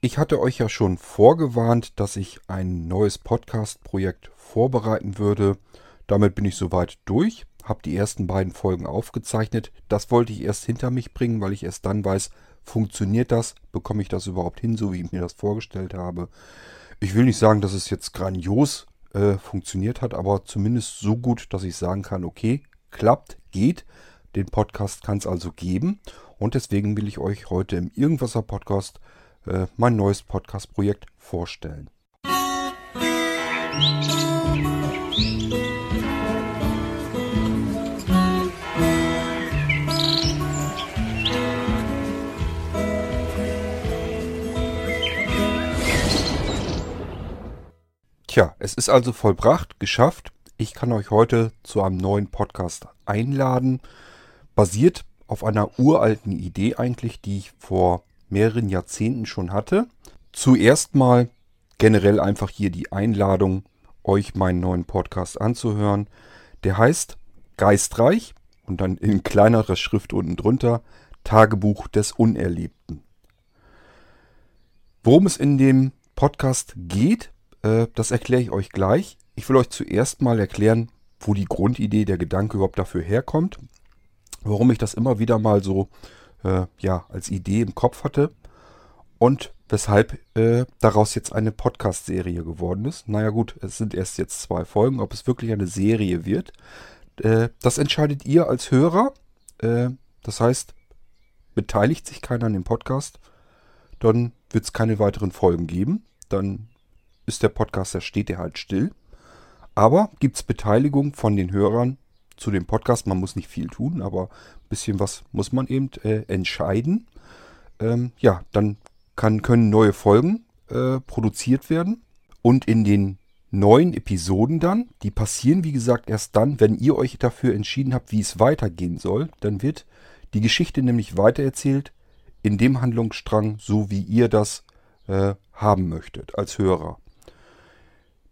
Ich hatte euch ja schon vorgewarnt, dass ich ein neues Podcast-Projekt vorbereiten würde. Damit bin ich soweit durch, habe die ersten beiden Folgen aufgezeichnet. Das wollte ich erst hinter mich bringen, weil ich erst dann weiß, funktioniert das? Bekomme ich das überhaupt hin, so wie ich mir das vorgestellt habe? Ich will nicht sagen, dass es jetzt grandios funktioniert hat, aber zumindest so gut, dass ich sagen kann, okay, klappt, geht. Den Podcast kann es also geben. Und deswegen will ich euch heute im Irgendwasser-Podcast mein neues Podcast-Projekt vorstellen. Tja, es ist also vollbracht, geschafft. Ich kann euch heute zu einem neuen Podcast einladen. Basiert auf einer uralten Idee eigentlich, die ich vor mehreren Jahrzehnten schon hatte. Zuerst mal generell einfach hier die Einladung, euch meinen neuen Podcast anzuhören. Der heißt Geistreich und dann in kleinerer Schrift unten drunter Tagebuch des Unerlebten. Worum es in dem Podcast geht, das erkläre ich euch gleich. Ich will euch zuerst mal erklären, wo die Grundidee, der Gedanke überhaupt dafür herkommt. Warum ich das immer wieder mal so als Idee im Kopf hatte und weshalb daraus jetzt eine Podcast-Serie geworden ist. Naja gut, es sind erst jetzt 2 Folgen, ob es wirklich eine Serie wird. Das entscheidet ihr als Hörer. Das heißt, beteiligt sich keiner an dem Podcast, dann wird es keine weiteren Folgen geben. Dann ist der Podcast, da steht der halt still. Aber gibt es Beteiligung von den Hörern zu dem Podcast? Man muss nicht viel tun, aber ein bisschen was muss man eben entscheiden. Dann können neue Folgen produziert werden. Und in den neuen Episoden dann, die passieren wie gesagt erst dann, wenn ihr euch dafür entschieden habt, wie es weitergehen soll. Dann wird die Geschichte nämlich weitererzählt in dem Handlungsstrang, so wie ihr das haben möchtet als Hörer.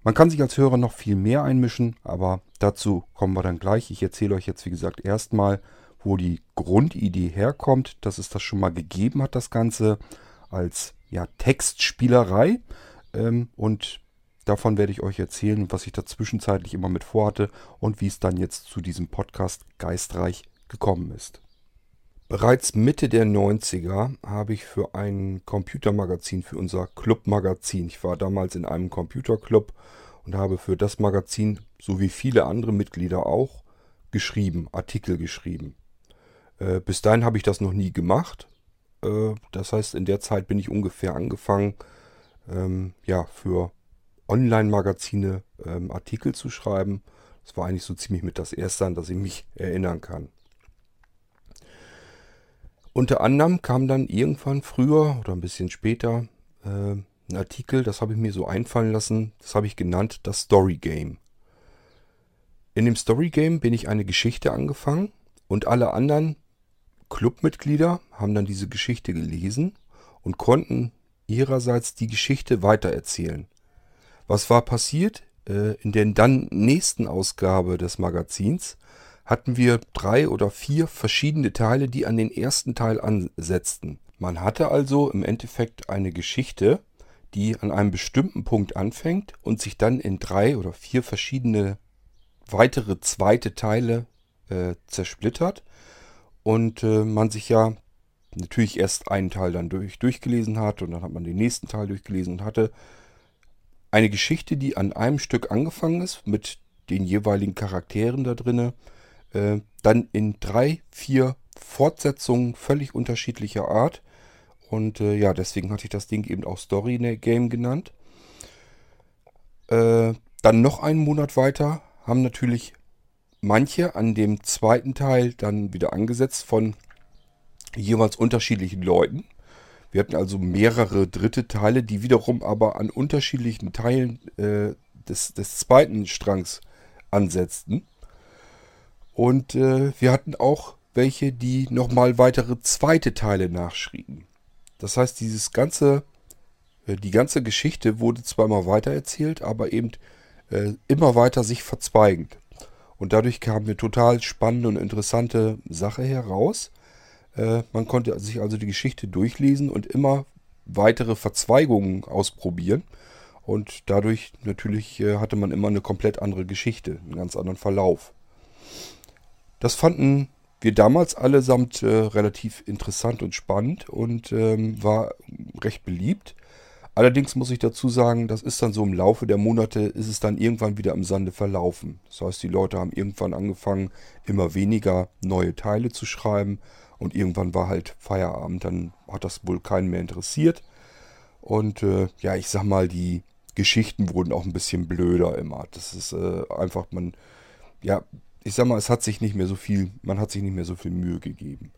Man kann sich als Hörer noch viel mehr einmischen, aber dazu kommen wir dann gleich. Ich erzähle euch jetzt, wie gesagt, erstmal, wo die Grundidee herkommt, dass es das schon mal gegeben hat, das Ganze als Textspielerei. Und davon werde ich euch erzählen, was ich da zwischenzeitlich immer mit vorhatte und wie es dann jetzt zu diesem Podcast Geistreich gekommen ist. Bereits Mitte der 90er habe ich für ein Computermagazin, für unser Clubmagazin, ich war damals in einem Computerclub und habe für das Magazin, so wie viele andere Mitglieder auch, geschrieben, Artikel geschrieben. Bis dahin habe ich das noch nie gemacht. Das heißt, in der Zeit bin ich ungefähr angefangen, für Online-Magazine Artikel zu schreiben. Das war eigentlich so ziemlich mit das Erste, an das ich mich erinnern kann. Unter anderem kam dann irgendwann früher oder ein bisschen später ein Artikel, das habe ich mir so einfallen lassen, das habe ich genannt, das Story Game. In dem Story Game bin ich eine Geschichte angefangen und alle anderen Clubmitglieder haben dann diese Geschichte gelesen und konnten ihrerseits die Geschichte weitererzählen. Was war passiert? In der dann nächsten Ausgabe des Magazins hatten wir 3 oder 4 verschiedene Teile, die an den ersten Teil ansetzten. Man hatte also im Endeffekt eine Geschichte, die an einem bestimmten Punkt anfängt und sich dann in 3 oder 4 verschiedene weitere zweite Teile zersplittert und man sich ja natürlich erst einen Teil dann durchgelesen hat und dann hat man den nächsten Teil durchgelesen und hatte eine Geschichte, die an einem Stück angefangen ist mit den jeweiligen Charakteren da drinne, dann in 3, 4 Fortsetzungen völlig unterschiedlicher Art und deswegen hatte ich das Ding eben auch Story Game genannt. Dann noch einen Monat weiter haben natürlich manche an dem zweiten Teil dann wieder angesetzt von jeweils unterschiedlichen Leuten. Wir hatten also mehrere dritte Teile, die wiederum aber an unterschiedlichen Teilen des zweiten Strangs ansetzten. Und wir hatten auch welche, die nochmal weitere zweite Teile nachschrieben. Das heißt, die ganze Geschichte wurde zweimal weitererzählt, aber eben immer weiter sich verzweigend. Und dadurch kam eine total spannende und interessante Sache heraus. Man konnte sich also die Geschichte durchlesen und immer weitere Verzweigungen ausprobieren. Und dadurch natürlich hatte man immer eine komplett andere Geschichte, einen ganz anderen Verlauf. Das fanden wir damals allesamt relativ interessant und spannend und war recht beliebt. Allerdings muss ich dazu sagen, das ist dann so im Laufe der Monate, ist es dann irgendwann wieder im Sande verlaufen. Das heißt, die Leute haben irgendwann angefangen, immer weniger neue Teile zu schreiben und irgendwann war halt Feierabend, dann hat das wohl keinen mehr interessiert. Und ja, ich sag mal, die Geschichten wurden auch ein bisschen blöder immer. Das ist einfach, man, ja, ich sag mal, es hat sich nicht mehr so viel, man hat sich nicht mehr so viel Mühe gegeben.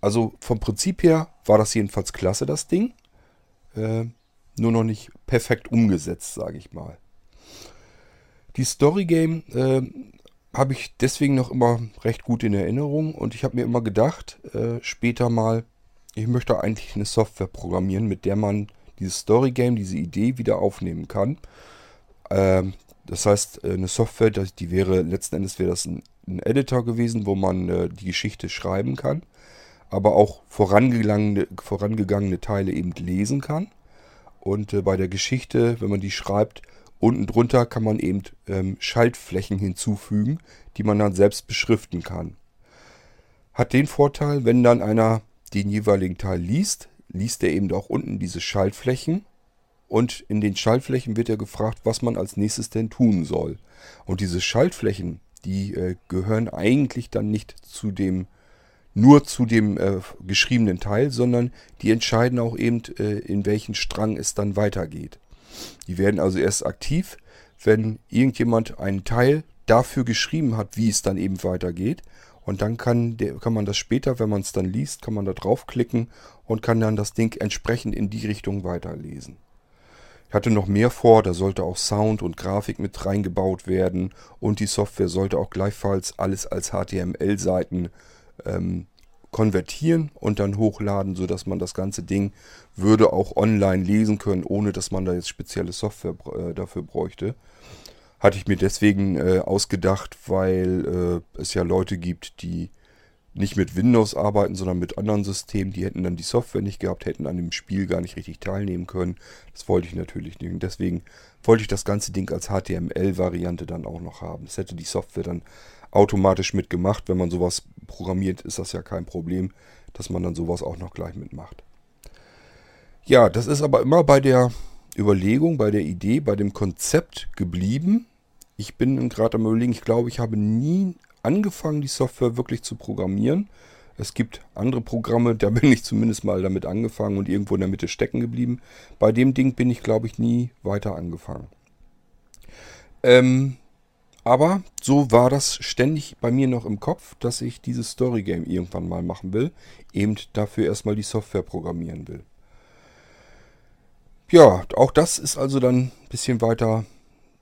Also vom Prinzip her war das jedenfalls klasse, das Ding. Nur noch nicht perfekt umgesetzt, sage ich mal. Die Story Game habe ich deswegen noch immer recht gut in Erinnerung und ich habe mir immer gedacht, später mal, ich möchte eigentlich eine Software programmieren, mit der man dieses Story Game, diese Idee wieder aufnehmen kann. Das heißt, eine Software, die wäre, letzten Endes wäre das ein Editor gewesen, wo man die Geschichte schreiben kann, aber auch vorangegangene Teile eben lesen kann. Und bei der Geschichte, wenn man die schreibt, unten drunter kann man eben Schaltflächen hinzufügen, die man dann selbst beschriften kann. Hat den Vorteil, wenn dann einer den jeweiligen Teil liest, liest er eben auch unten diese Schaltflächen. Und in den Schaltflächen wird er gefragt, was man als nächstes denn tun soll. Und diese Schaltflächen, die gehören eigentlich dann nicht zu dem, nur zu dem geschriebenen Teil, sondern die entscheiden auch eben, in welchen Strang es dann weitergeht. Die werden also erst aktiv, wenn irgendjemand einen Teil dafür geschrieben hat, wie es dann eben weitergeht. Und dann kann man das später, wenn man es dann liest, kann man da draufklicken und kann dann das Ding entsprechend in die Richtung weiterlesen. Ich hatte noch mehr vor, da sollte auch Sound und Grafik mit reingebaut werden und die Software sollte auch gleichfalls alles als HTML-Seiten konvertieren und dann hochladen, sodass man das ganze Ding würde auch online lesen können, ohne dass man da jetzt spezielle Software dafür bräuchte. Hatte ich mir deswegen ausgedacht, weil es ja Leute gibt, die nicht mit Windows arbeiten, sondern mit anderen Systemen. Die hätten dann die Software nicht gehabt, hätten an dem Spiel gar nicht richtig teilnehmen können. Das wollte ich natürlich nicht. Und deswegen wollte ich das ganze Ding als HTML-Variante dann auch noch haben. Das hätte die Software dann automatisch mitgemacht. Wenn man sowas programmiert, ist das ja kein Problem, dass man dann sowas auch noch gleich mitmacht. Ja, das ist aber immer bei der Überlegung, bei der Idee, bei dem Konzept geblieben. Ich bin gerade am Überlegen, ich glaube, ich habe nie angefangen, die Software wirklich zu programmieren. Es gibt andere Programme, da bin ich zumindest mal damit angefangen und irgendwo in der Mitte stecken geblieben. Bei dem Ding bin ich, glaube ich, nie weiter angefangen. Aber so war das ständig bei mir noch im Kopf, dass ich dieses Story Game irgendwann mal machen will. Eben dafür erstmal die Software programmieren will. Ja, auch das ist also dann ein bisschen weiter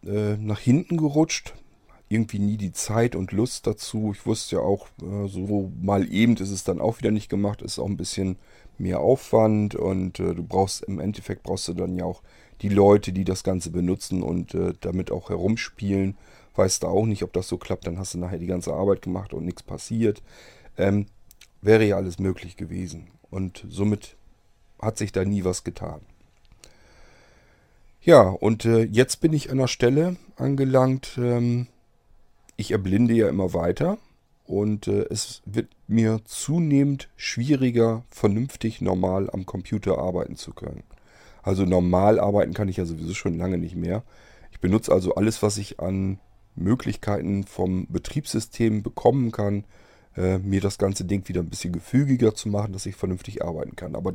nach hinten gerutscht. Irgendwie nie die Zeit und Lust dazu. Ich wusste ja auch, so mal eben ist es dann auch wieder nicht gemacht. Ist auch ein bisschen mehr Aufwand und du brauchst im Endeffekt dann ja auch die Leute, die das Ganze benutzen und damit auch herumspielen. Weißt du auch nicht, ob das so klappt. Dann hast du nachher die ganze Arbeit gemacht und nichts passiert. Wäre ja alles möglich gewesen. Und somit hat sich da nie was getan. Ja, und jetzt bin ich an der Stelle angelangt, ich erblinde ja immer weiter und es wird mir zunehmend schwieriger, vernünftig normal am Computer arbeiten zu können. Also normal arbeiten kann ich ja sowieso schon lange nicht mehr. Ich benutze also alles, was ich an Möglichkeiten vom Betriebssystem bekommen kann, mir das ganze Ding wieder ein bisschen gefügiger zu machen, dass ich vernünftig arbeiten kann. Aber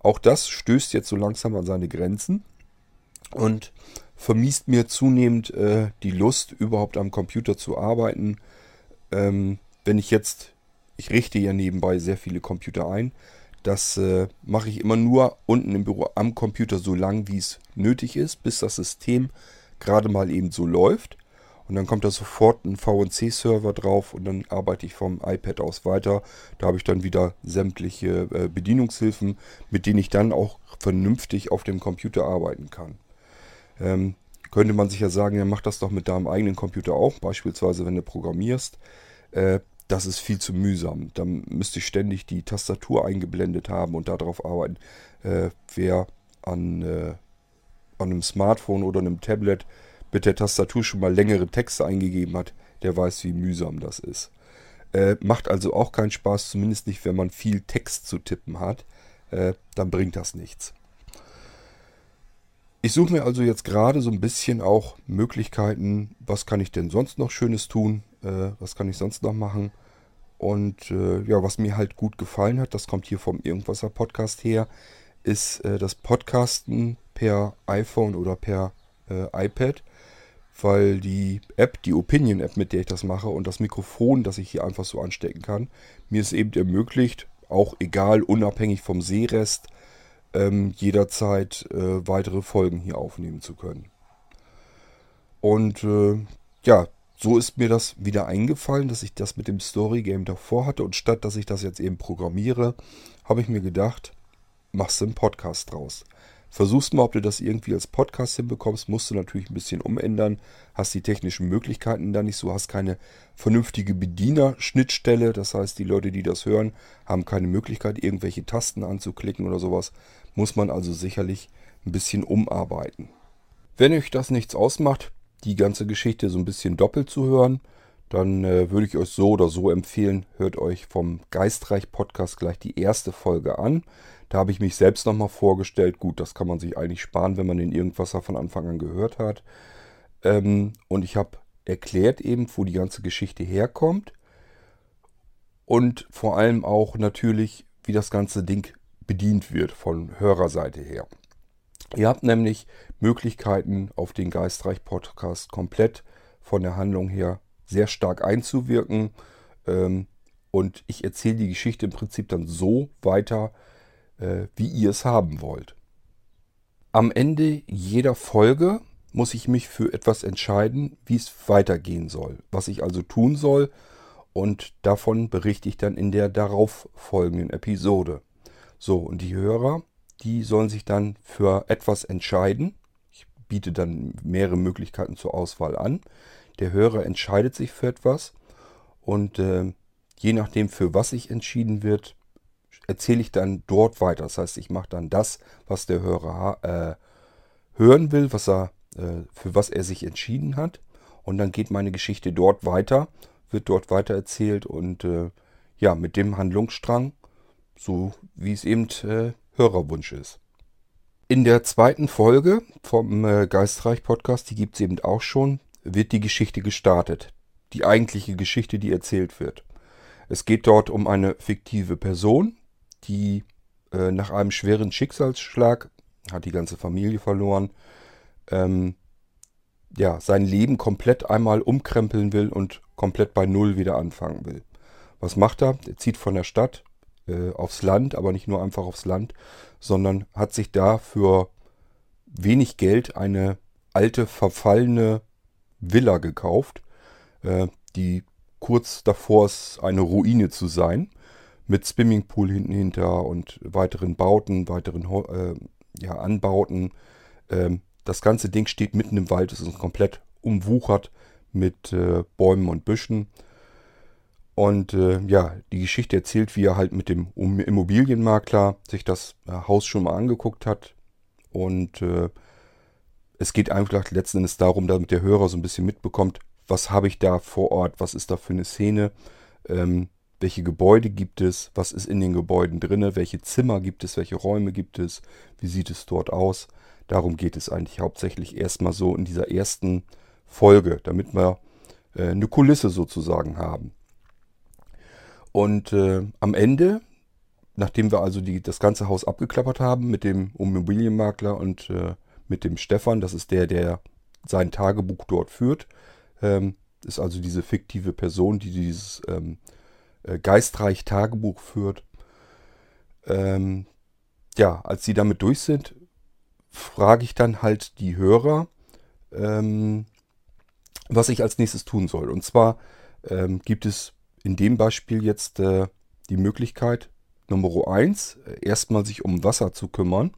auch das stößt jetzt so langsam an seine Grenzen und vermisst mir zunehmend die Lust, überhaupt am Computer zu arbeiten. Wenn ich richte ja nebenbei sehr viele Computer ein, das mache ich immer nur unten im Büro am Computer so lang, wie es nötig ist, bis das System gerade mal eben so läuft. Und dann kommt da sofort ein VNC-Server drauf und dann arbeite ich vom iPad aus weiter. Da habe ich dann wieder sämtliche Bedienungshilfen, mit denen ich dann auch vernünftig auf dem Computer arbeiten kann. Könnte man sich ja sagen, ja, mach das doch mit deinem eigenen Computer auch, beispielsweise wenn du programmierst. das ist viel zu mühsam. Dann müsste ich ständig die Tastatur eingeblendet haben und darauf arbeiten. Wer an einem Smartphone oder einem Tablet mit der Tastatur schon mal längere Texte eingegeben hat, der weiß, wie mühsam das ist. Macht also auch keinen Spaß, zumindest nicht, wenn man viel Text zu tippen hat. Dann bringt das nichts. Ich suche mir also jetzt gerade so ein bisschen auch Möglichkeiten, was kann ich denn sonst noch Schönes tun, was kann ich sonst noch machen. Und ja, was mir halt gut gefallen hat, das kommt hier vom Irgendwasser Podcast her, ist das Podcasten per iPhone oder per iPad, weil die App, die Opinion-App, mit der ich das mache, und das Mikrofon, das ich hier einfach so anstecken kann, mir es eben ermöglicht, auch egal, unabhängig vom Seerest, jederzeit weitere Folgen hier aufnehmen zu können. Und ja, so ist mir das wieder eingefallen, dass ich das mit dem Story Game davor hatte, und statt dass ich das jetzt eben programmiere, habe ich mir gedacht, machst du einen Podcast draus. Versuchst mal, ob du das irgendwie als Podcast hinbekommst, musst du natürlich ein bisschen umändern, hast die technischen Möglichkeiten da nicht so, hast keine vernünftige Bediener-Schnittstelle, das heißt, die Leute, die das hören, haben keine Möglichkeit, irgendwelche Tasten anzuklicken oder sowas, muss man also sicherlich ein bisschen umarbeiten. Wenn euch das nichts ausmacht, die ganze Geschichte so ein bisschen doppelt zu hören, dann würde ich euch so oder so empfehlen, hört euch vom Geistreich-Podcast gleich die erste Folge an. Da habe ich mich selbst nochmal vorgestellt. Gut, das kann man sich eigentlich sparen, wenn man den Irgendwasser von Anfang an gehört hat. Und ich habe erklärt eben, wo die ganze Geschichte herkommt. Und vor allem auch natürlich, wie das ganze Ding bedient wird von Hörerseite her. Ihr habt nämlich Möglichkeiten, auf den Geistreich-Podcast komplett von der Handlung her sehr stark einzuwirken. Und ich erzähle die Geschichte im Prinzip dann so weiter, wie ihr es haben wollt. Am Ende jeder Folge muss ich mich für etwas entscheiden, wie es weitergehen soll, was ich also tun soll, und davon berichte ich dann in der darauffolgenden Episode. So, und die Hörer, die sollen sich dann für etwas entscheiden. Ich biete dann mehrere Möglichkeiten zur Auswahl an. Der Hörer entscheidet sich für etwas, und je nachdem, für was sich entschieden wird, erzähle ich dann dort weiter. Das heißt, ich mache dann das, was der Hörer hören will, für was er sich entschieden hat. Und dann geht meine Geschichte dort weiter, wird dort weiter erzählt, und ja, mit dem Handlungsstrang, so wie es eben Hörerwunsch ist. In der zweiten Folge vom Geistreich-Podcast, die gibt es eben auch schon, wird die Geschichte gestartet. Die eigentliche Geschichte, die erzählt wird. Es geht dort um eine fiktive Person, die nach einem schweren Schicksalsschlag, hat die ganze Familie verloren, ja, sein Leben komplett einmal umkrempeln will und komplett bei Null wieder anfangen will. Was macht er? Er zieht von der Stadt aufs Land, aber nicht nur einfach aufs Land, sondern hat sich da für wenig Geld eine alte, verfallene Villa gekauft, die kurz davor ist, eine Ruine zu sein, mit Swimmingpool hinten hinter und weiteren Bauten, Anbauten. Das ganze Ding steht mitten im Wald, es ist komplett umwuchert mit Bäumen und Büschen. Und ja, die Geschichte erzählt, wie er halt mit dem Immobilienmakler sich das Haus schon mal angeguckt hat. Und es geht einfach letzten Endes darum, damit der Hörer so ein bisschen mitbekommt, was habe ich da vor Ort? Was ist da für eine Szene? Welche Gebäude gibt es? Was ist in den Gebäuden drin? Welche Zimmer gibt es? Welche Räume gibt es? Wie sieht es dort aus? Darum geht es eigentlich hauptsächlich erstmal so in dieser ersten Folge, damit wir eine Kulisse sozusagen haben. Und am Ende, nachdem wir also das ganze Haus abgeklappert haben mit dem Immobilienmakler und mit dem Stefan, das ist der sein Tagebuch dort führt, ist also diese fiktive Person, die dieses geistreich Tagebuch führt. Ja, als sie damit durch sind, frage ich dann halt die Hörer, was ich als nächstes tun soll. Und zwar gibt es in dem Beispiel jetzt die Möglichkeit, Nummer 1, erstmal sich um Wasser zu kümmern.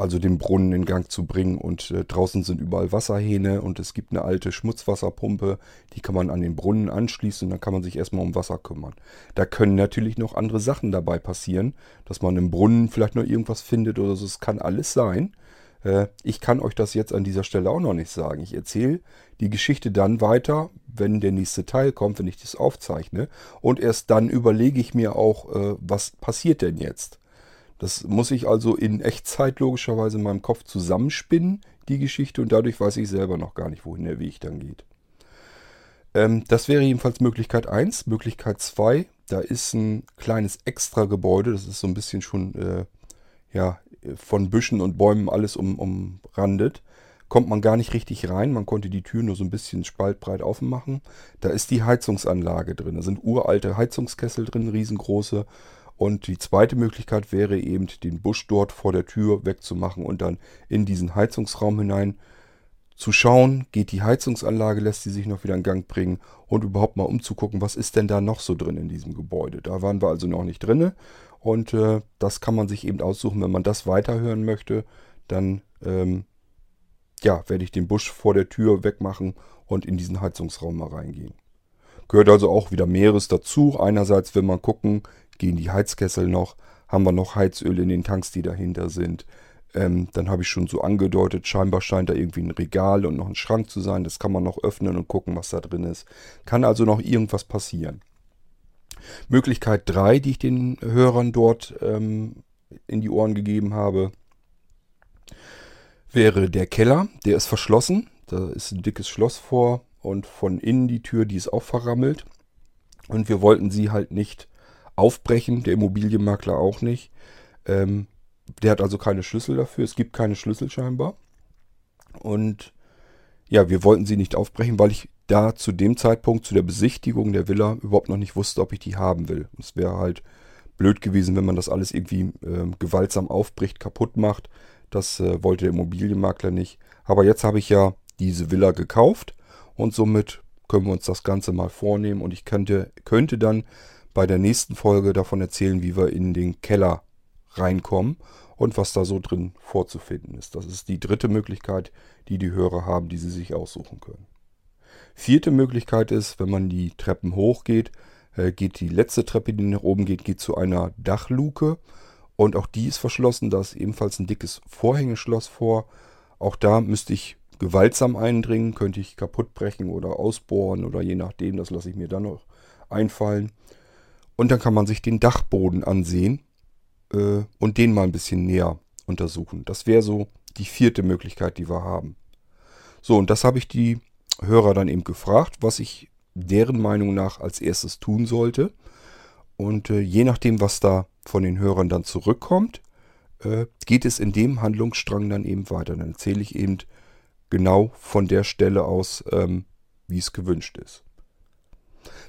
also den Brunnen in Gang zu bringen. Und draußen sind überall Wasserhähne und es gibt eine alte Schmutzwasserpumpe, die kann man an den Brunnen anschließen und dann kann man sich erstmal um Wasser kümmern. Da können natürlich noch andere Sachen dabei passieren, dass man im Brunnen vielleicht noch irgendwas findet oder so. Es kann alles sein. Ich kann euch das jetzt an dieser Stelle auch noch nicht sagen. Ich erzähle die Geschichte dann weiter, wenn der nächste Teil kommt, wenn ich das aufzeichne. Und erst dann überlege ich mir auch, was passiert denn jetzt? Das muss ich also in Echtzeit logischerweise in meinem Kopf zusammenspinnen, die Geschichte. Und dadurch weiß ich selber noch gar nicht, wohin der Weg dann geht. Das wäre jedenfalls Möglichkeit 1. Möglichkeit 2, da ist ein kleines Extra-Gebäude. Das ist so ein bisschen schon von Büschen und Bäumen alles umrandet. Kommt man gar nicht richtig rein. Man konnte die Tür nur so ein bisschen spaltbreit aufmachen. Da ist die Heizungsanlage drin. Da sind uralte Heizungskessel drin, riesengroße. Und die zweite Möglichkeit wäre eben, den Busch dort vor der Tür wegzumachen und dann in diesen Heizungsraum hinein zu schauen. Geht die Heizungsanlage, lässt sie sich noch wieder in Gang bringen und überhaupt mal umzugucken, was ist denn da noch so drin in diesem Gebäude. Da waren wir also noch nicht drin. Und das kann man sich eben aussuchen, wenn man das weiterhören möchte. Dann werde ich den Busch vor der Tür wegmachen und in diesen Heizungsraum mal reingehen. Gehört also auch wieder mehreres dazu. Einerseits will man gucken, gehen die Heizkessel noch? Haben wir noch Heizöl in den Tanks, die dahinter sind? Dann habe ich schon so angedeutet, scheinbar scheint da irgendwie ein Regal und noch ein Schrank zu sein. Das kann man noch öffnen und gucken, was da drin ist. Kann also noch irgendwas passieren. Möglichkeit 3, die ich den Hörern dort in die Ohren gegeben habe, wäre der Keller. Der ist verschlossen. Da ist ein dickes Schloss vor und von innen die Tür, die ist auch verrammelt. Und wir wollten sie halt nicht aufbrechen, der Immobilienmakler auch nicht. Der hat also keine Schlüssel dafür. Es gibt keine Schlüssel scheinbar. Und ja, wir wollten sie nicht aufbrechen, weil ich da zu dem Zeitpunkt, zu der Besichtigung der Villa, überhaupt noch nicht wusste, ob ich die haben will. Es wäre halt blöd gewesen, wenn man das alles irgendwie gewaltsam aufbricht, kaputt macht. Das wollte der Immobilienmakler nicht. Aber jetzt habe ich ja diese Villa gekauft und somit können wir uns das Ganze mal vornehmen. Und ich könnte dann bei der nächsten Folge davon erzählen, wie wir in den Keller reinkommen und was da so drin vorzufinden ist. Das ist die dritte Möglichkeit, die Hörer haben, die sie sich aussuchen können. Vierte Möglichkeit ist, wenn man die Treppen hochgeht, geht die letzte Treppe, die nach oben geht zu einer Dachluke und auch die ist verschlossen. Da ist ebenfalls ein dickes Vorhängeschloss vor. Auch da müsste ich gewaltsam eindringen, könnte ich kaputt brechen oder ausbohren oder je nachdem, das lasse ich mir dann noch einfallen. Und dann kann man sich den Dachboden ansehen und den mal ein bisschen näher untersuchen. Das wäre so die vierte Möglichkeit, die wir haben. So, und das habe ich die Hörer dann eben gefragt, was ich deren Meinung nach als erstes tun sollte. Und je nachdem, was da von den Hörern dann zurückkommt, geht es in dem Handlungsstrang dann eben weiter. Dann erzähle ich eben genau von der Stelle aus, wie es gewünscht ist.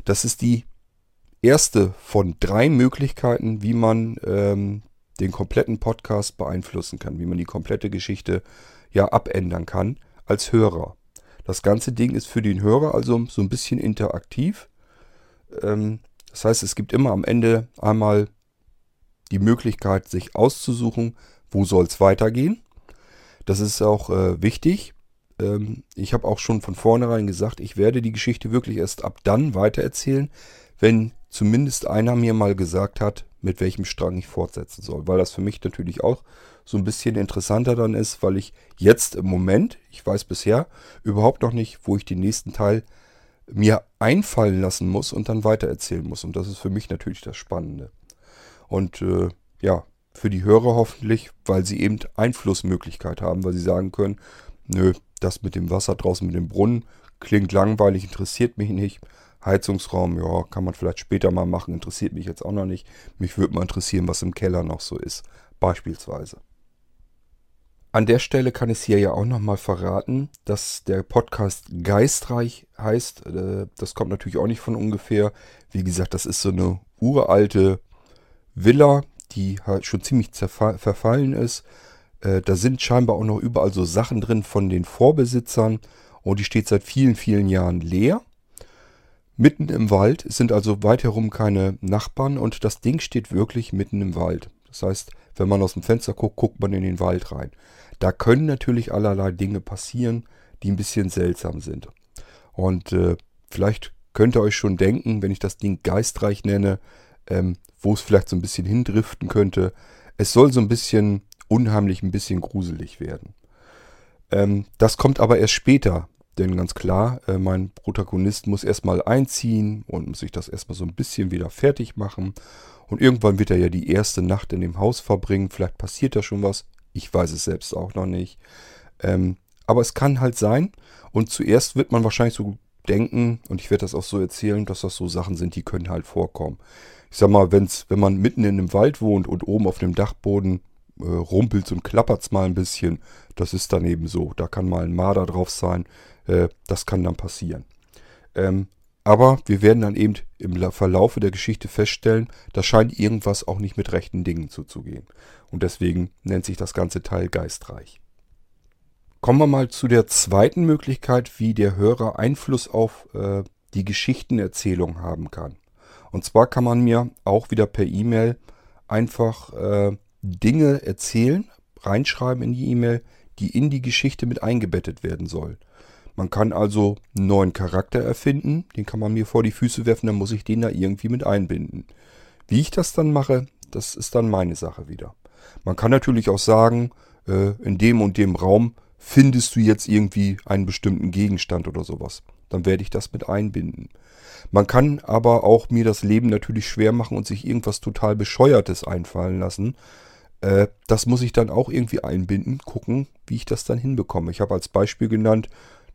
Das ist die erste von 3 Möglichkeiten, wie man den kompletten Podcast beeinflussen kann, wie man die komplette Geschichte ja abändern kann als Hörer. Das ganze Ding ist für den Hörer also so ein bisschen interaktiv. Das heißt, es gibt immer am Ende einmal die Möglichkeit, sich auszusuchen, wo soll es weitergehen. Das ist auch wichtig. Ich habe auch schon von vornherein gesagt, ich werde die Geschichte wirklich erst ab dann weitererzählen, wenn zumindest einer mir mal gesagt hat, mit welchem Strang ich fortsetzen soll. Weil das für mich natürlich auch so ein bisschen interessanter dann ist, weil ich jetzt im Moment, ich weiß bisher überhaupt noch nicht, wo ich den nächsten Teil mir einfallen lassen muss und dann weitererzählen muss. Und das ist für mich natürlich das Spannende. Und für die Hörer hoffentlich, weil sie eben Einflussmöglichkeit haben, weil sie sagen können, nö, das mit dem Wasser draußen, mit dem Brunnen, klingt langweilig, interessiert mich nicht. Heizungsraum, ja, kann man vielleicht später mal machen, interessiert mich jetzt auch noch nicht. Mich würde mal interessieren, was im Keller noch so ist, beispielsweise. An der Stelle kann ich hier ja auch nochmal verraten, dass der Podcast Geistreich heißt. Das kommt natürlich auch nicht von ungefähr. Wie gesagt, das ist so eine uralte Villa, die halt schon ziemlich verfallen ist. Da sind scheinbar auch noch überall so Sachen drin von den Vorbesitzern und die steht seit vielen, vielen Jahren leer. Mitten im Wald, es sind also weit herum keine Nachbarn und das Ding steht wirklich mitten im Wald. Das heißt, wenn man aus dem Fenster guckt, guckt man in den Wald rein. Da können natürlich allerlei Dinge passieren, die ein bisschen seltsam sind. Und vielleicht könnt ihr euch schon denken, wenn ich das Ding geistreich nenne, wo es vielleicht so ein bisschen hindriften könnte. Es soll so ein bisschen unheimlich, ein bisschen gruselig werden. Das kommt aber erst später. Denn ganz klar, mein Protagonist muss erstmal einziehen und muss sich das erstmal so ein bisschen wieder fertig machen. Und irgendwann wird er ja die erste Nacht in dem Haus verbringen. Vielleicht passiert da schon was. Ich weiß es selbst auch noch nicht. Aber es kann halt sein. Und zuerst wird man wahrscheinlich so denken, und ich werde das auch so erzählen, dass das so Sachen sind, die können halt vorkommen. Ich sag mal, wenn man mitten in einem Wald wohnt und oben auf dem Dachboden rumpelt und klappert mal ein bisschen, das ist dann eben so. Da kann mal ein Marder drauf sein. Das kann dann passieren. Aber wir werden dann eben im Verlaufe der Geschichte feststellen, da scheint irgendwas auch nicht mit rechten Dingen zuzugehen. Und deswegen nennt sich das ganze Teil geistreich. Kommen wir mal zu der zweiten Möglichkeit, wie der Hörer Einfluss auf die Geschichtenerzählung haben kann. Und zwar kann man mir auch wieder per E-Mail einfach Dinge erzählen, reinschreiben in die E-Mail, die in die Geschichte mit eingebettet werden sollen. Man kann also einen neuen Charakter erfinden, den kann man mir vor die Füße werfen, dann muss ich den da irgendwie mit einbinden. Wie ich das dann mache, das ist dann meine Sache wieder. Man kann natürlich auch sagen, in dem und dem Raum findest du jetzt irgendwie einen bestimmten Gegenstand oder sowas. Dann werde ich das mit einbinden. Man kann aber auch mir das Leben natürlich schwer machen und sich irgendwas total Bescheuertes einfallen lassen. Das muss ich dann auch irgendwie einbinden, gucken, wie ich das dann hinbekomme. Ich habe als Beispiel genannt,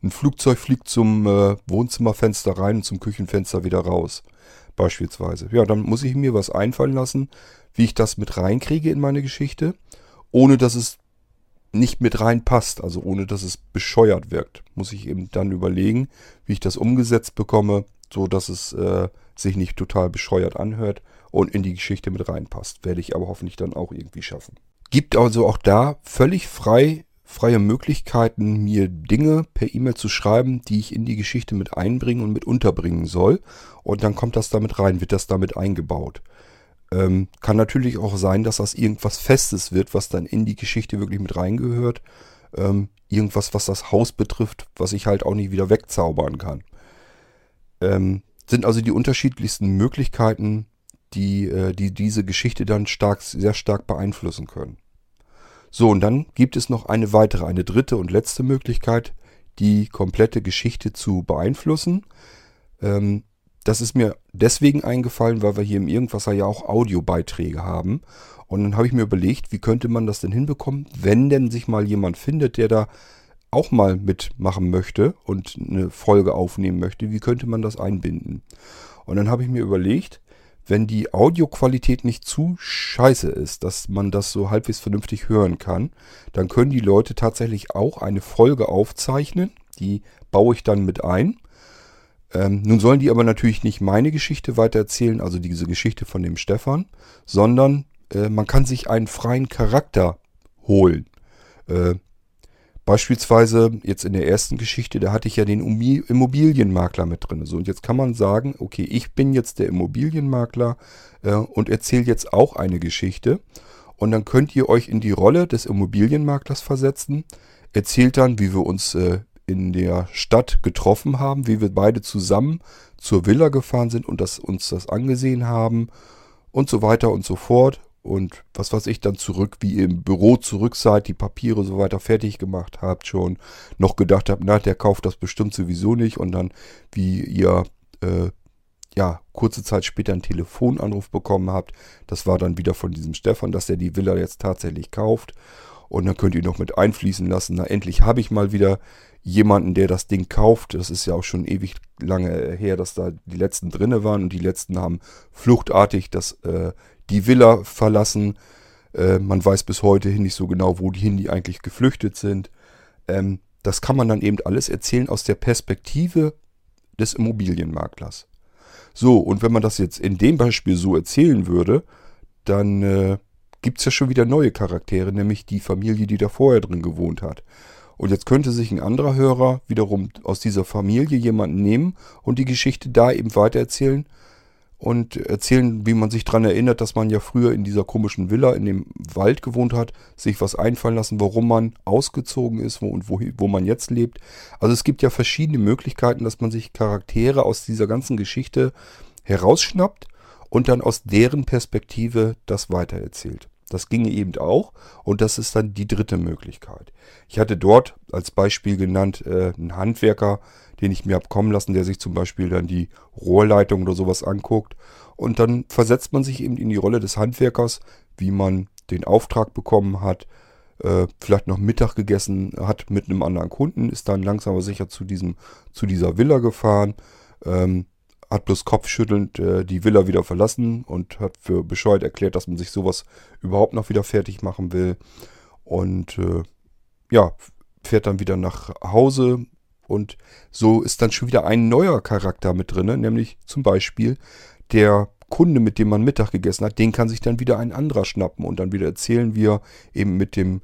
ein Flugzeug fliegt zum Wohnzimmerfenster rein und zum Küchenfenster wieder raus, beispielsweise. Ja, dann muss ich mir was einfallen lassen, wie ich das mit reinkriege in meine Geschichte, ohne dass es nicht mit reinpasst, also ohne dass es bescheuert wirkt. Muss ich eben dann überlegen, wie ich das umgesetzt bekomme, so dass es sich nicht total bescheuert anhört und in die Geschichte mit reinpasst. Werde ich aber hoffentlich dann auch irgendwie schaffen. Gibt also auch da völlig freie Möglichkeiten, mir Dinge per E-Mail zu schreiben, die ich in die Geschichte mit einbringen und mit unterbringen soll. Und dann kommt das damit rein, wird das damit eingebaut. Kann natürlich auch sein, dass das irgendwas Festes wird, was dann in die Geschichte wirklich mit reingehört. Irgendwas, was das Haus betrifft, was ich halt auch nicht wieder wegzaubern kann. Sind also die unterschiedlichsten Möglichkeiten, die diese Geschichte dann sehr stark beeinflussen können. So, und dann gibt es noch eine dritte und letzte Möglichkeit, die komplette Geschichte zu beeinflussen. Das ist mir deswegen eingefallen, weil wir hier im Irgendwasser ja auch Audiobeiträge haben. Und dann habe ich mir überlegt, wie könnte man das denn hinbekommen, wenn denn sich mal jemand findet, der da auch mal mitmachen möchte und eine Folge aufnehmen möchte, wie könnte man das einbinden? Und dann habe ich mir überlegt, wenn die Audioqualität nicht zu scheiße ist, dass man das so halbwegs vernünftig hören kann, dann können die Leute tatsächlich auch eine Folge aufzeichnen. Die baue ich dann mit ein. Nun sollen die aber natürlich nicht meine Geschichte weitererzählen, also diese Geschichte von dem Stefan, sondern man kann sich einen freien Charakter holen. Beispielsweise jetzt in der ersten Geschichte, da hatte ich ja den Immobilienmakler mit drin. So, und jetzt kann man sagen, okay, ich bin jetzt der Immobilienmakler und erzähle jetzt auch eine Geschichte. Und dann könnt ihr euch in die Rolle des Immobilienmaklers versetzen. Erzählt dann, wie wir uns in der Stadt getroffen haben, wie wir beide zusammen zur Villa gefahren sind und uns das angesehen haben und so weiter und so fort. Und was weiß ich, dann zurück, wie ihr im Büro zurück seid, die Papiere so weiter fertig gemacht habt schon, noch gedacht habt, na, der kauft das bestimmt sowieso nicht. Und dann, wie ihr kurze Zeit später einen Telefonanruf bekommen habt, das war dann wieder von diesem Stefan, dass der die Villa jetzt tatsächlich kauft. Und dann könnt ihr noch mit einfließen lassen, na, endlich habe ich mal wieder jemanden, der das Ding kauft. Das ist ja auch schon ewig lange her, dass da die Letzten drinne waren und die Letzten haben fluchtartig die Villa verlassen. Man weiß bis heute hin nicht so genau, wohin die eigentlich geflüchtet sind. Das kann man dann eben alles erzählen aus der Perspektive des Immobilienmaklers. So, und wenn man das jetzt in dem Beispiel so erzählen würde, dann gibt es ja schon wieder neue Charaktere, nämlich die Familie, die da vorher drin gewohnt hat. Und jetzt könnte sich ein anderer Hörer wiederum aus dieser Familie jemanden nehmen und die Geschichte da eben weitererzählen. und erzählen, wie man sich daran erinnert, dass man ja früher in dieser komischen Villa in dem Wald gewohnt hat, sich was einfallen lassen, warum man ausgezogen ist und wo man jetzt lebt. Also es gibt ja verschiedene Möglichkeiten, dass man sich Charaktere aus dieser ganzen Geschichte herausschnappt und dann aus deren Perspektive das weitererzählt. Das ginge eben auch und das ist dann die dritte Möglichkeit. Ich hatte dort als Beispiel genannt einen Handwerker, den ich mir habe kommen lassen, der sich zum Beispiel dann die Rohrleitung oder sowas anguckt. Und dann versetzt man sich eben in die Rolle des Handwerkers, wie man den Auftrag bekommen hat, vielleicht noch Mittag gegessen hat mit einem anderen Kunden, ist dann langsam aber sicher zu dieser Villa gefahren, hat bloß kopfschüttelnd die Villa wieder verlassen und hat für bescheuert erklärt, dass man sich sowas überhaupt noch wieder fertig machen will. Und fährt dann wieder nach Hause. Und so ist dann schon wieder ein neuer Charakter mit drin, nämlich zum Beispiel der Kunde, mit dem man Mittag gegessen hat, den kann sich dann wieder ein anderer schnappen und dann wieder erzählen, wie er eben mit dem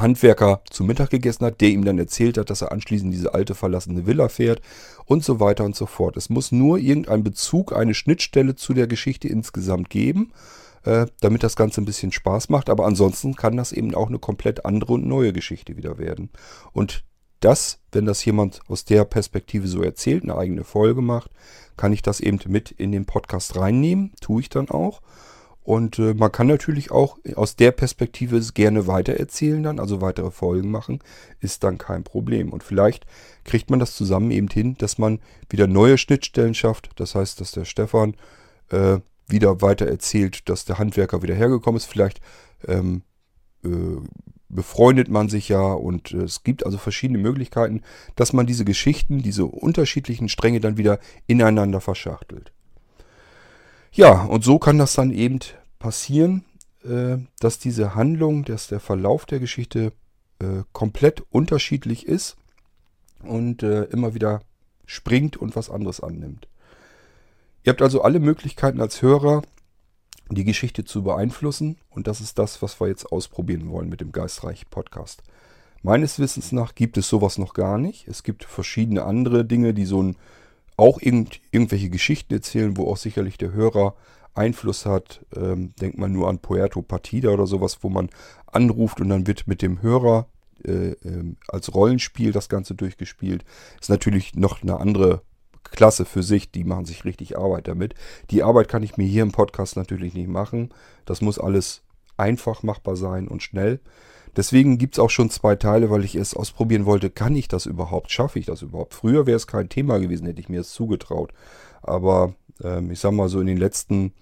Handwerker zu Mittag gegessen hat, der ihm dann erzählt hat, dass er anschließend diese alte verlassene Villa fährt und so weiter und so fort. Es muss nur irgendein Bezug, eine Schnittstelle zu der Geschichte insgesamt geben, damit das Ganze ein bisschen Spaß macht. Aber ansonsten kann das eben auch eine komplett andere und neue Geschichte wieder werden. Und das, wenn das jemand aus der Perspektive so erzählt, eine eigene Folge macht, kann ich das eben mit in den Podcast reinnehmen, tue ich dann auch. Und man kann natürlich auch aus der Perspektive es gerne weitererzählen dann, also weitere Folgen machen, ist dann kein Problem. Und vielleicht kriegt man das zusammen eben hin, dass man wieder neue Schnittstellen schafft. Das heißt, dass der Stefan wieder weitererzählt, dass der Handwerker wieder hergekommen ist. Vielleicht befreundet man sich ja und es gibt also verschiedene Möglichkeiten, dass man diese Geschichten, diese unterschiedlichen Stränge dann wieder ineinander verschachtelt. Ja, und so kann das dann eben passieren, dass diese Handlung, dass der Verlauf der Geschichte komplett unterschiedlich ist und immer wieder springt und was anderes annimmt. Ihr habt also alle Möglichkeiten als Hörer, die Geschichte zu beeinflussen und das ist das, was wir jetzt ausprobieren wollen mit dem Geistreich Podcast. Meines Wissens nach gibt es sowas noch gar nicht. Es gibt verschiedene andere Dinge, die so ein auch irgendwelche Geschichten erzählen, wo auch sicherlich der Hörer Einfluss hat. Denkt man nur an Puerto Partida oder sowas, wo man anruft und dann wird mit dem Hörer als Rollenspiel das Ganze durchgespielt. Ist natürlich noch eine andere Klasse für sich, die machen sich richtig Arbeit damit. Die Arbeit kann ich mir hier im Podcast natürlich nicht machen. Das muss alles einfach machbar sein und schnell. Deswegen gibt es auch schon 2 Teile, weil ich es ausprobieren wollte. Kann ich das überhaupt? Schaffe ich das überhaupt? Früher wäre es kein Thema gewesen, hätte ich mir es zugetraut. Aber ich sag mal so, in den letzten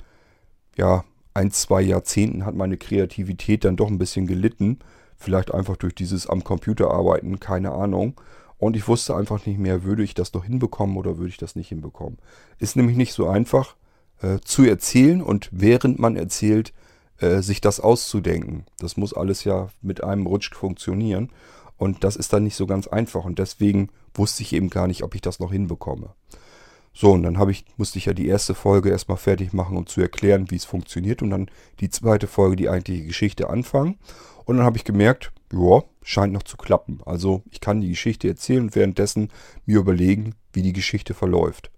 1-2 Jahrzehnten hat meine Kreativität dann doch ein bisschen gelitten. Vielleicht einfach durch dieses am Computer arbeiten, keine Ahnung. Und ich wusste einfach nicht mehr, würde ich das noch hinbekommen oder würde ich das nicht hinbekommen. Ist nämlich nicht so einfach zu erzählen und während man erzählt, sich das auszudenken. Das muss alles ja mit einem Rutsch funktionieren und das ist dann nicht so ganz einfach und deswegen wusste ich eben gar nicht, ob ich das noch hinbekomme. So, und dann musste ich ja die erste Folge erstmal fertig machen, um zu erklären, wie es funktioniert und dann die zweite Folge, die eigentliche Geschichte anfangen und dann habe ich gemerkt, ja, scheint noch zu klappen. Also ich kann die Geschichte erzählen und währenddessen mir überlegen, wie die Geschichte verläuft.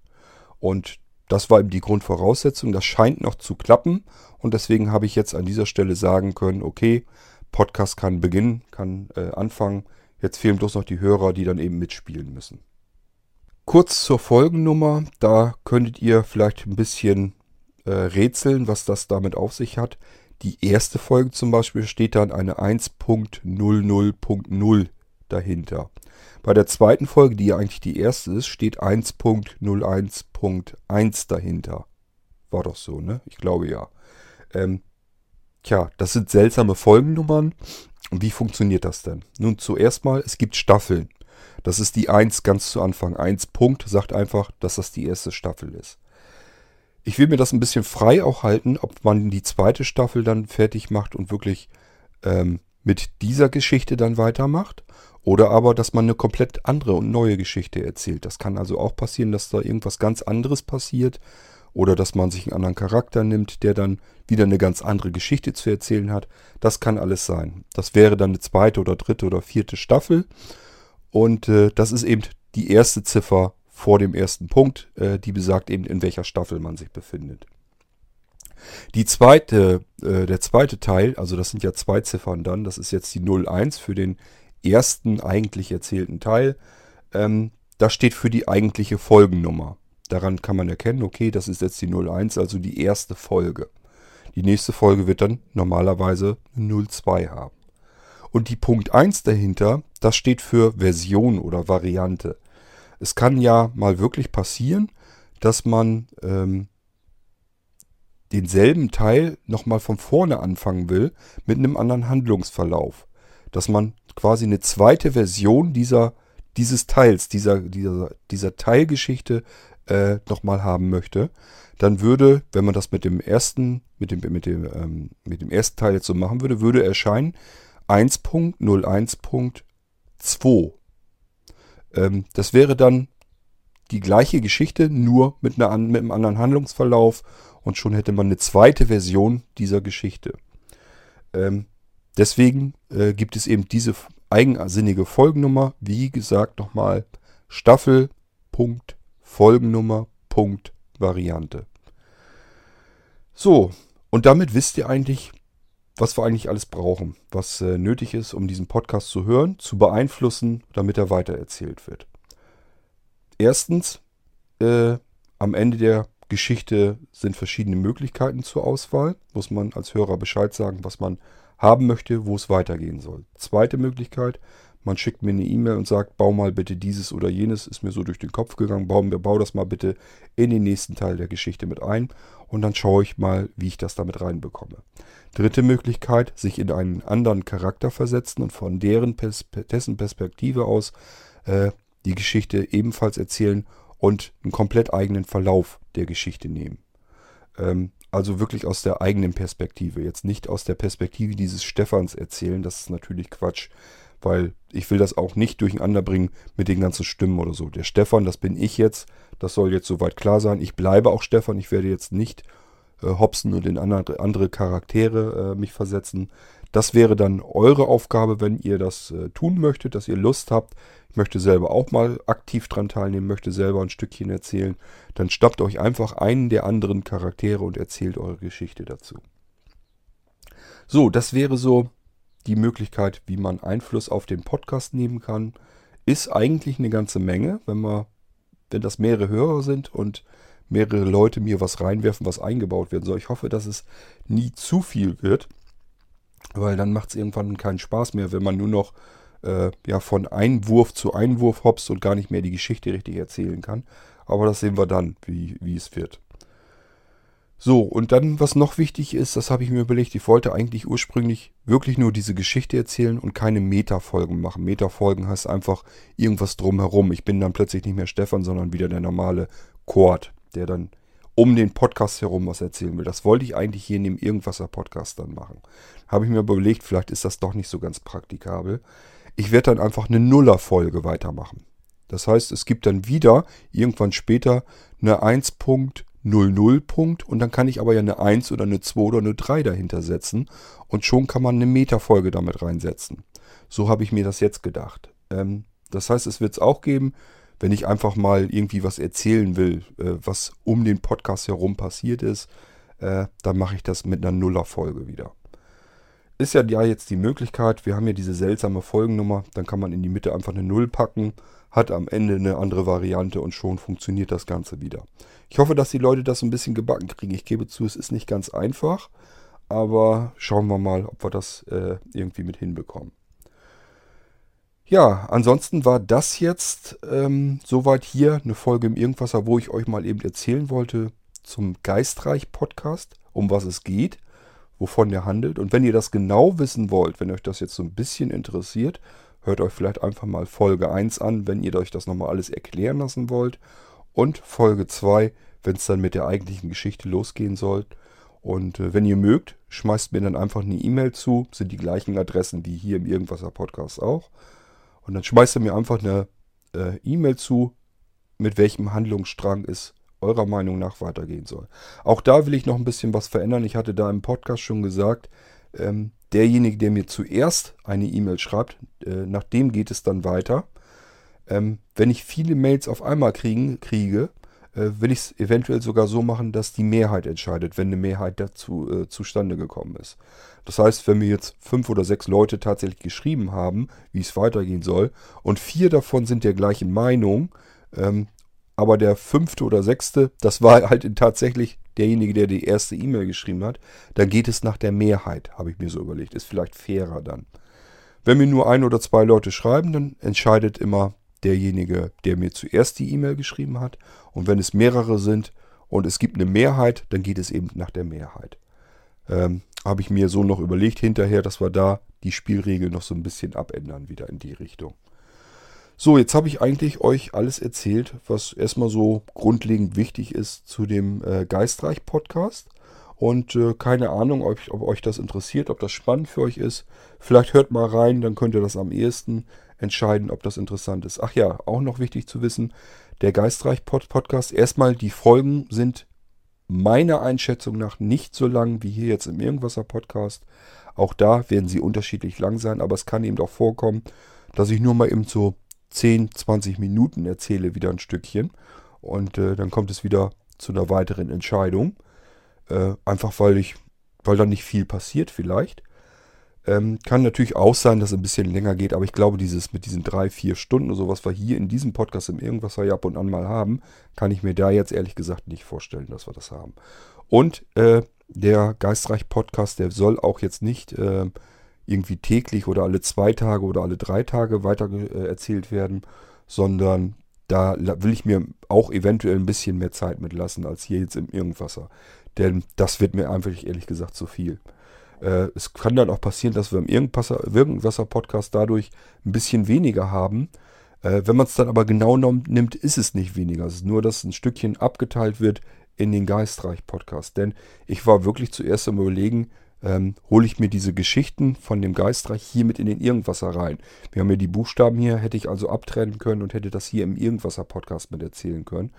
Und das war eben die Grundvoraussetzung, das scheint noch zu klappen und deswegen habe ich jetzt an dieser Stelle sagen können, okay, Podcast kann beginnen, kann anfangen, jetzt fehlen bloß noch die Hörer, die dann eben mitspielen müssen. Kurz zur Folgennummer, da könntet ihr vielleicht ein bisschen rätseln, was das damit auf sich hat. Die erste Folge zum Beispiel steht dann eine 1.00.0 dahinter. Bei der zweiten Folge, die ja eigentlich die erste ist, steht 1.01.1 dahinter. War doch so, ne? Ich glaube ja. Das sind seltsame Folgennummern. Und wie funktioniert das denn? Nun, zuerst mal, es gibt Staffeln. Das ist die 1 ganz zu Anfang. 1 Punkt sagt einfach, dass das die erste Staffel ist. Ich will mir das ein bisschen frei auch halten, ob man die zweite Staffel dann fertig macht und wirklich mit dieser Geschichte dann weitermacht. Oder aber, dass man eine komplett andere und neue Geschichte erzählt. Das kann also auch passieren, dass da irgendwas ganz anderes passiert. Oder dass man sich einen anderen Charakter nimmt, der dann wieder eine ganz andere Geschichte zu erzählen hat. Das kann alles sein. Das wäre dann eine zweite oder dritte oder vierte Staffel. Und das ist eben die erste Ziffer vor dem ersten Punkt, die besagt eben, in welcher Staffel man sich befindet. Der zweite Teil, also das sind ja zwei Ziffern dann, das ist jetzt die 01 für den ersten eigentlich erzählten Teil. Das steht für die eigentliche Folgennummer. Daran kann man erkennen, okay, das ist jetzt die 01, also die erste Folge. Die nächste Folge wird dann normalerweise 02 haben. Und die Punkt 1 dahinter, das steht für Version oder Variante. Es kann ja mal wirklich passieren, dass man denselben Teil nochmal von vorne anfangen will mit einem anderen Handlungsverlauf. Dass man quasi eine zweite Version dieser Teilgeschichte nochmal haben möchte, dann würde, wenn man das mit dem ersten Teil jetzt so machen würde, würde erscheinen 1.01.2. Das wäre dann die gleiche Geschichte, nur mit einem anderen Handlungsverlauf, und schon hätte man eine zweite Version dieser Geschichte. Deswegen gibt es eben diese eigensinnige Folgennummer, wie gesagt nochmal Staffel, Punkt, Folgennummer, Punkt, Variante. So, und damit wisst ihr eigentlich, was wir eigentlich alles brauchen, was nötig ist, um diesen Podcast zu hören, zu beeinflussen, damit er weitererzählt wird. Erstens, am Ende der Geschichte sind verschiedene Möglichkeiten zur Auswahl. Muss man als Hörer Bescheid sagen, was man haben möchte, wo es weitergehen soll. Zweite Möglichkeit, man schickt mir eine E-Mail und sagt, bau mal bitte dieses oder jenes, ist mir so durch den Kopf gegangen, bau das mal bitte in den nächsten Teil der Geschichte mit ein und dann schaue ich mal, wie ich das damit reinbekomme. Dritte Möglichkeit, sich in einen anderen Charakter versetzen und von dessen Perspektive aus die Geschichte ebenfalls erzählen und einen komplett eigenen Verlauf der Geschichte nehmen. Also wirklich aus der eigenen Perspektive, jetzt nicht aus der Perspektive dieses Stefans erzählen, das ist natürlich Quatsch, weil ich will das auch nicht durcheinander bringen mit den ganzen Stimmen oder so. Der Stefan, das bin ich jetzt, das soll jetzt soweit klar sein, ich bleibe auch Stefan, ich werde jetzt nicht hopsen und in andere Charaktere mich versetzen. Das wäre dann eure Aufgabe, wenn ihr das tun möchtet, dass ihr Lust habt. Ich möchte selber auch mal aktiv dran teilnehmen, möchte selber ein Stückchen erzählen. Dann schnappt euch einfach einen der anderen Charaktere und erzählt eure Geschichte dazu. So, das wäre so die Möglichkeit, wie man Einfluss auf den Podcast nehmen kann. Ist eigentlich eine ganze Menge, wenn das mehrere Hörer sind und mehrere Leute mir was reinwerfen, was eingebaut werden soll. Ich hoffe, dass es nie zu viel wird. Weil dann macht es irgendwann keinen Spaß mehr, wenn man nur noch von Einwurf zu Einwurf hopst und gar nicht mehr die Geschichte richtig erzählen kann. Aber das sehen wir dann, wie es wird. So, und dann, was noch wichtig ist, das habe ich mir überlegt, ich wollte eigentlich ursprünglich wirklich nur diese Geschichte erzählen und keine Metafolgen machen. Metafolgen heißt einfach irgendwas drumherum. Ich bin dann plötzlich nicht mehr Stefan, sondern wieder der normale Kurt, der dann um den Podcast herum was erzählen will. Das wollte ich eigentlich hier in dem Irgendwasser-Podcast dann machen. Habe ich mir überlegt, vielleicht ist das doch nicht so ganz praktikabel. Ich werde dann einfach eine Nuller-Folge weitermachen. Das heißt, es gibt dann wieder irgendwann später eine 1.00. Und dann kann ich aber ja eine 1 oder eine 2 oder eine 3 dahinter setzen. Und schon kann man eine Metafolge damit reinsetzen. So habe ich mir das jetzt gedacht. Das heißt, es wird es auch geben, wenn ich einfach mal irgendwie was erzählen will, was um den Podcast herum passiert ist, dann mache ich das mit einer Nuller-Folge wieder. Ist ja jetzt die Möglichkeit, wir haben ja diese seltsame Folgennummer, dann kann man in die Mitte einfach eine 0 packen, hat am Ende eine andere Variante und schon funktioniert das Ganze wieder. Ich hoffe, dass die Leute das so ein bisschen gebacken kriegen. Ich gebe zu, es ist nicht ganz einfach, aber schauen wir mal, ob wir das irgendwie mit hinbekommen. Ja, ansonsten war das jetzt soweit hier eine Folge im Irgendwasser, wo ich euch mal eben erzählen wollte zum Geistreich-Podcast, um was es geht, wovon der handelt. Und wenn ihr das genau wissen wollt, wenn euch das jetzt so ein bisschen interessiert, hört euch vielleicht einfach mal Folge 1 an, wenn ihr euch das nochmal alles erklären lassen wollt. Und Folge 2, wenn es dann mit der eigentlichen Geschichte losgehen soll. Und wenn ihr mögt, schmeißt mir dann einfach eine E-Mail zu. Sind die gleichen Adressen wie hier im Irgendwasser-Podcast auch. Und dann schmeißt ihr mir einfach eine E-Mail zu, mit welchem Handlungsstrang es eurer Meinung nach weitergehen soll. Auch da will ich noch ein bisschen was verändern. Ich hatte da im Podcast schon gesagt, derjenige, der mir zuerst eine E-Mail schreibt, nach dem geht es dann weiter. Wenn ich viele Mails auf einmal kriege, will ich es eventuell sogar so machen, dass die Mehrheit entscheidet, wenn eine Mehrheit dazu zustande gekommen ist. Das heißt, wenn mir jetzt 5 oder 6 Leute tatsächlich geschrieben haben, wie es weitergehen soll, und 4 davon sind der gleichen Meinung, aber der 5. oder 6., das war halt tatsächlich derjenige, der die erste E-Mail geschrieben hat, dann geht es nach der Mehrheit, habe ich mir so überlegt. Ist vielleicht fairer dann. Wenn mir nur 1 oder 2 Leute schreiben, dann entscheidet immer derjenige, der mir zuerst die E-Mail geschrieben hat. Und wenn es mehrere sind und es gibt eine Mehrheit, dann geht es eben nach der Mehrheit. Habe ich mir so noch überlegt hinterher, dass wir da die Spielregeln noch so ein bisschen abändern, wieder in die Richtung. So, jetzt habe ich eigentlich euch alles erzählt, was erstmal so grundlegend wichtig ist zu dem Geistreich-Podcast. Und keine Ahnung, ob euch das interessiert, ob das spannend für euch ist. Vielleicht hört mal rein, dann könnt ihr das am ehesten entscheiden, ob das interessant ist. Ach ja, auch noch wichtig zu wissen, der Geistreich-Podcast, erstmal die Folgen sind meiner Einschätzung nach nicht so lang wie hier jetzt im Irgendwasser-Podcast. Auch da werden sie unterschiedlich lang sein, aber es kann eben auch vorkommen, dass ich nur mal eben so 10, 20 Minuten erzähle, wieder ein Stückchen. Und dann kommt es wieder zu einer weiteren Entscheidung. Einfach weil da nicht viel passiert vielleicht. Kann natürlich auch sein, dass es ein bisschen länger geht, aber ich glaube, dieses mit diesen 3, 4 Stunden oder so, was wir hier in diesem Podcast im Irgendwasser ja ab und an mal haben, kann ich mir da jetzt ehrlich gesagt nicht vorstellen, dass wir das haben. Und der Geistreich-Podcast, der soll auch jetzt nicht irgendwie täglich oder alle 2 Tage oder alle 3 Tage weiter erzählt werden, sondern da will ich mir auch eventuell ein bisschen mehr Zeit mit lassen als hier jetzt im Irgendwasser. Denn das wird mir einfach ehrlich gesagt zu viel. Es kann dann auch passieren, dass wir im Irgendwasser-Podcast dadurch ein bisschen weniger haben. Wenn man es dann aber genau nimmt, ist es nicht weniger. Es ist nur, dass ein Stückchen abgeteilt wird in den Geistreich-Podcast. Denn ich war wirklich zuerst am Überlegen, hole ich mir diese Geschichten von dem Geistreich hier mit in den Irgendwasser rein. Wir haben ja die Buchstaben hier, hätte ich also abtrennen können und hätte das hier im Irgendwasser-Podcast mit erzählen können.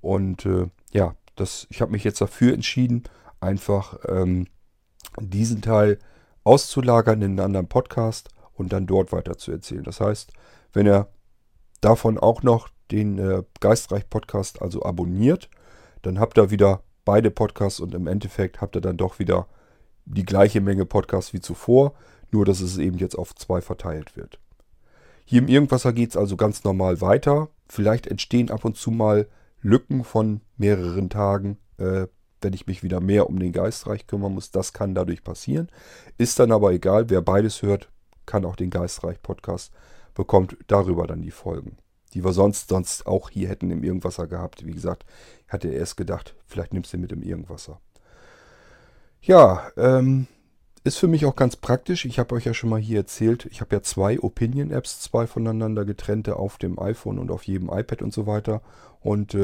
Und ich habe mich jetzt dafür entschieden, einfach diesen Teil auszulagern in einen anderen Podcast und dann dort weiter zu erzählen. Das heißt, wenn ihr davon auch noch den Geistreich-Podcast also abonniert, dann habt ihr wieder beide Podcasts und im Endeffekt habt ihr dann doch wieder die gleiche Menge Podcasts wie zuvor, nur dass es eben jetzt auf 2 verteilt wird. Hier im Irgendwasser geht es also ganz normal weiter. Vielleicht entstehen ab und zu mal Lücken von mehreren Tagen, wenn ich mich wieder mehr um den Geistreich kümmern muss. Das kann dadurch passieren. Ist dann aber egal, wer beides hört, kann auch den Geistreich-Podcast, bekommt darüber dann die Folgen, die wir sonst auch hier hätten im Irgendwasser gehabt. Wie gesagt, ich hatte erst gedacht, vielleicht nimmst du mit im Irgendwasser. Ja, ist für mich auch ganz praktisch. Ich habe euch ja schon mal hier erzählt, ich habe ja 2 Opinion-Apps, 2 voneinander getrennte auf dem iPhone und auf jedem iPad und so weiter. Und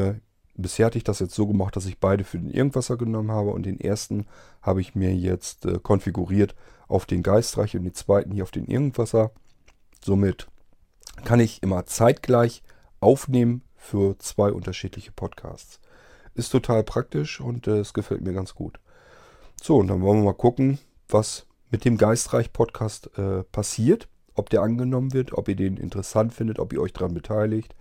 bisher hatte ich das jetzt so gemacht, dass ich beide für den Irgendwasser genommen habe. Und den ersten habe ich mir jetzt konfiguriert auf den Geistreich und den zweiten hier auf den Irgendwasser. Somit kann ich immer zeitgleich aufnehmen für 2 unterschiedliche Podcasts. Ist total praktisch und es gefällt mir ganz gut. So, und dann wollen wir mal gucken, was mit dem Geistreich-Podcast passiert, ob der angenommen wird, ob ihr den interessant findet, ob ihr euch daran beteiligt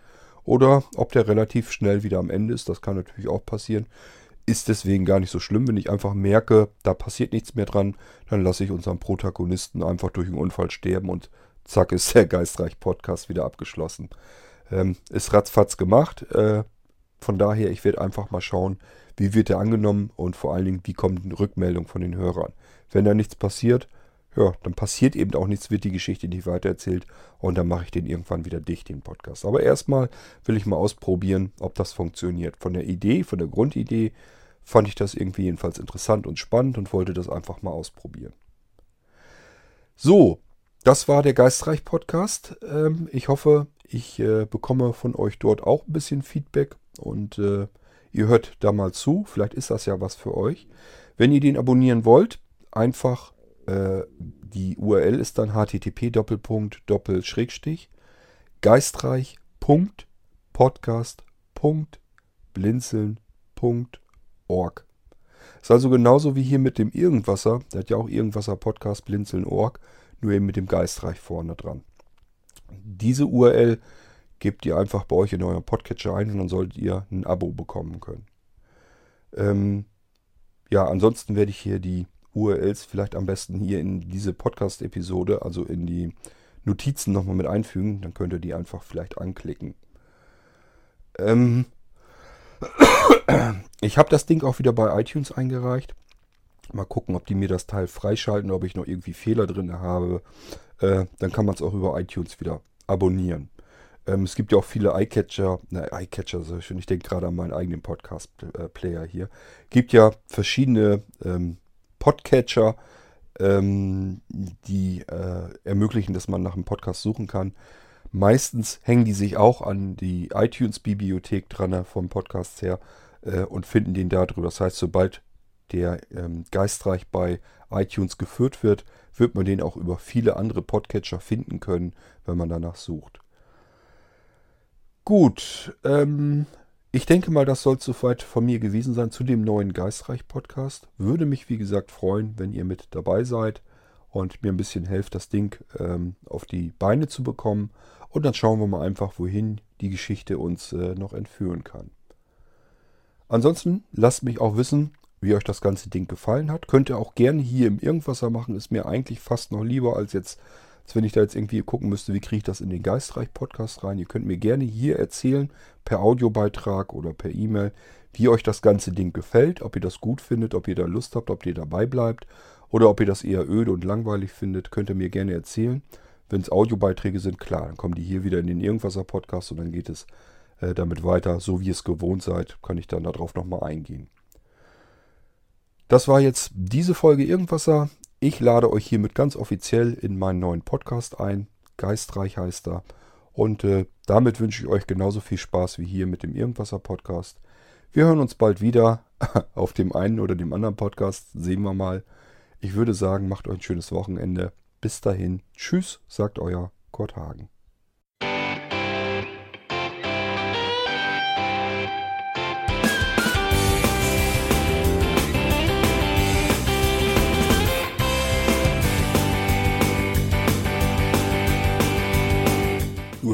oder ob der relativ schnell wieder am Ende ist. Das kann natürlich auch passieren. Ist deswegen gar nicht so schlimm, wenn ich einfach merke, da passiert nichts mehr dran, dann lasse ich unseren Protagonisten einfach durch einen Unfall sterben und zack ist der Geistreich-Podcast wieder abgeschlossen. Ist ratzfatz gemacht. Von daher, ich werde einfach mal schauen, wie wird er angenommen und vor allen Dingen, wie kommt eine Rückmeldung von den Hörern. Wenn da nichts passiert, ja, dann passiert eben auch nichts, wird die Geschichte nicht weitererzählt und dann mache ich den irgendwann wieder dicht, den Podcast. Aber erstmal will ich mal ausprobieren, ob das funktioniert. Von der Grundidee fand ich das irgendwie jedenfalls interessant und spannend und wollte das einfach mal ausprobieren. So, das war der Geistreich-Podcast. Ich hoffe, ich bekomme von euch dort auch ein bisschen Feedback und ihr hört da mal zu, vielleicht ist das ja was für euch. Wenn ihr den abonnieren wollt, einfach, die URL ist dann http://geistreich.podcast.blinzeln.org. Ist also genauso wie hier mit dem Irgendwasser, der hat ja auch Irgendwasser Podcast Blinzeln.org, nur eben mit dem Geistreich vorne dran. Diese URL gebt ihr einfach bei euch in euren Podcatcher ein und dann solltet ihr ein Abo bekommen können. Ja, ansonsten werde ich hier die URLs vielleicht am besten hier in diese Podcast-Episode, also in die Notizen nochmal mit einfügen. Dann könnt ihr die einfach vielleicht anklicken. Ich habe das Ding auch wieder bei iTunes eingereicht. Mal gucken, ob die mir das Teil freischalten, ob ich noch irgendwie Fehler drin habe. Dann kann man es auch über iTunes wieder abonnieren. Es gibt ja auch viele Eyecatcher, so schön. Ich denke gerade an meinen eigenen Podcast-Player hier. Es gibt ja verschiedene Podcatcher, die ermöglichen, dass man nach einem Podcast suchen kann. Meistens hängen die sich auch an die iTunes-Bibliothek dran vom Podcast her und finden den da drüber. Das heißt, sobald der Geistreich bei iTunes geführt wird, wird man den auch über viele andere Podcatcher finden können, wenn man danach sucht. Gut, ich denke mal, das soll es soweit von mir gewesen sein zu dem neuen Geistreich-Podcast. Würde mich, wie gesagt, freuen, wenn ihr mit dabei seid und mir ein bisschen helft, das Ding auf die Beine zu bekommen. Und dann schauen wir mal einfach, wohin die Geschichte uns noch entführen kann. Ansonsten lasst mich auch wissen, wie euch das ganze Ding gefallen hat. Könnt ihr auch gerne hier im Irgendwasser machen. Ist mir eigentlich fast noch lieber als jetzt... Als wenn ich da jetzt irgendwie gucken müsste, wie kriege ich das in den Geistreich-Podcast rein. Ihr könnt mir gerne hier erzählen, per Audiobeitrag oder per E-Mail, wie euch das ganze Ding gefällt, ob ihr das gut findet, ob ihr da Lust habt, ob ihr dabei bleibt oder ob ihr das eher öde und langweilig findet, könnt ihr mir gerne erzählen. Wenn es Audiobeiträge sind, klar, dann kommen die hier wieder in den Irgendwasser-Podcast und dann geht es damit weiter. So wie ihr es gewohnt seid, kann ich dann darauf nochmal eingehen. Das war jetzt diese Folge Irgendwasser. Ich lade euch hiermit ganz offiziell in meinen neuen Podcast ein. Geistreich heißt er. Und damit wünsche ich euch genauso viel Spaß wie hier mit dem Irgendwasser-Podcast. Wir hören uns bald wieder auf dem einen oder dem anderen Podcast. Sehen wir mal. Ich würde sagen, macht euch ein schönes Wochenende. Bis dahin. Tschüss, sagt euer Kurt Hagen. Du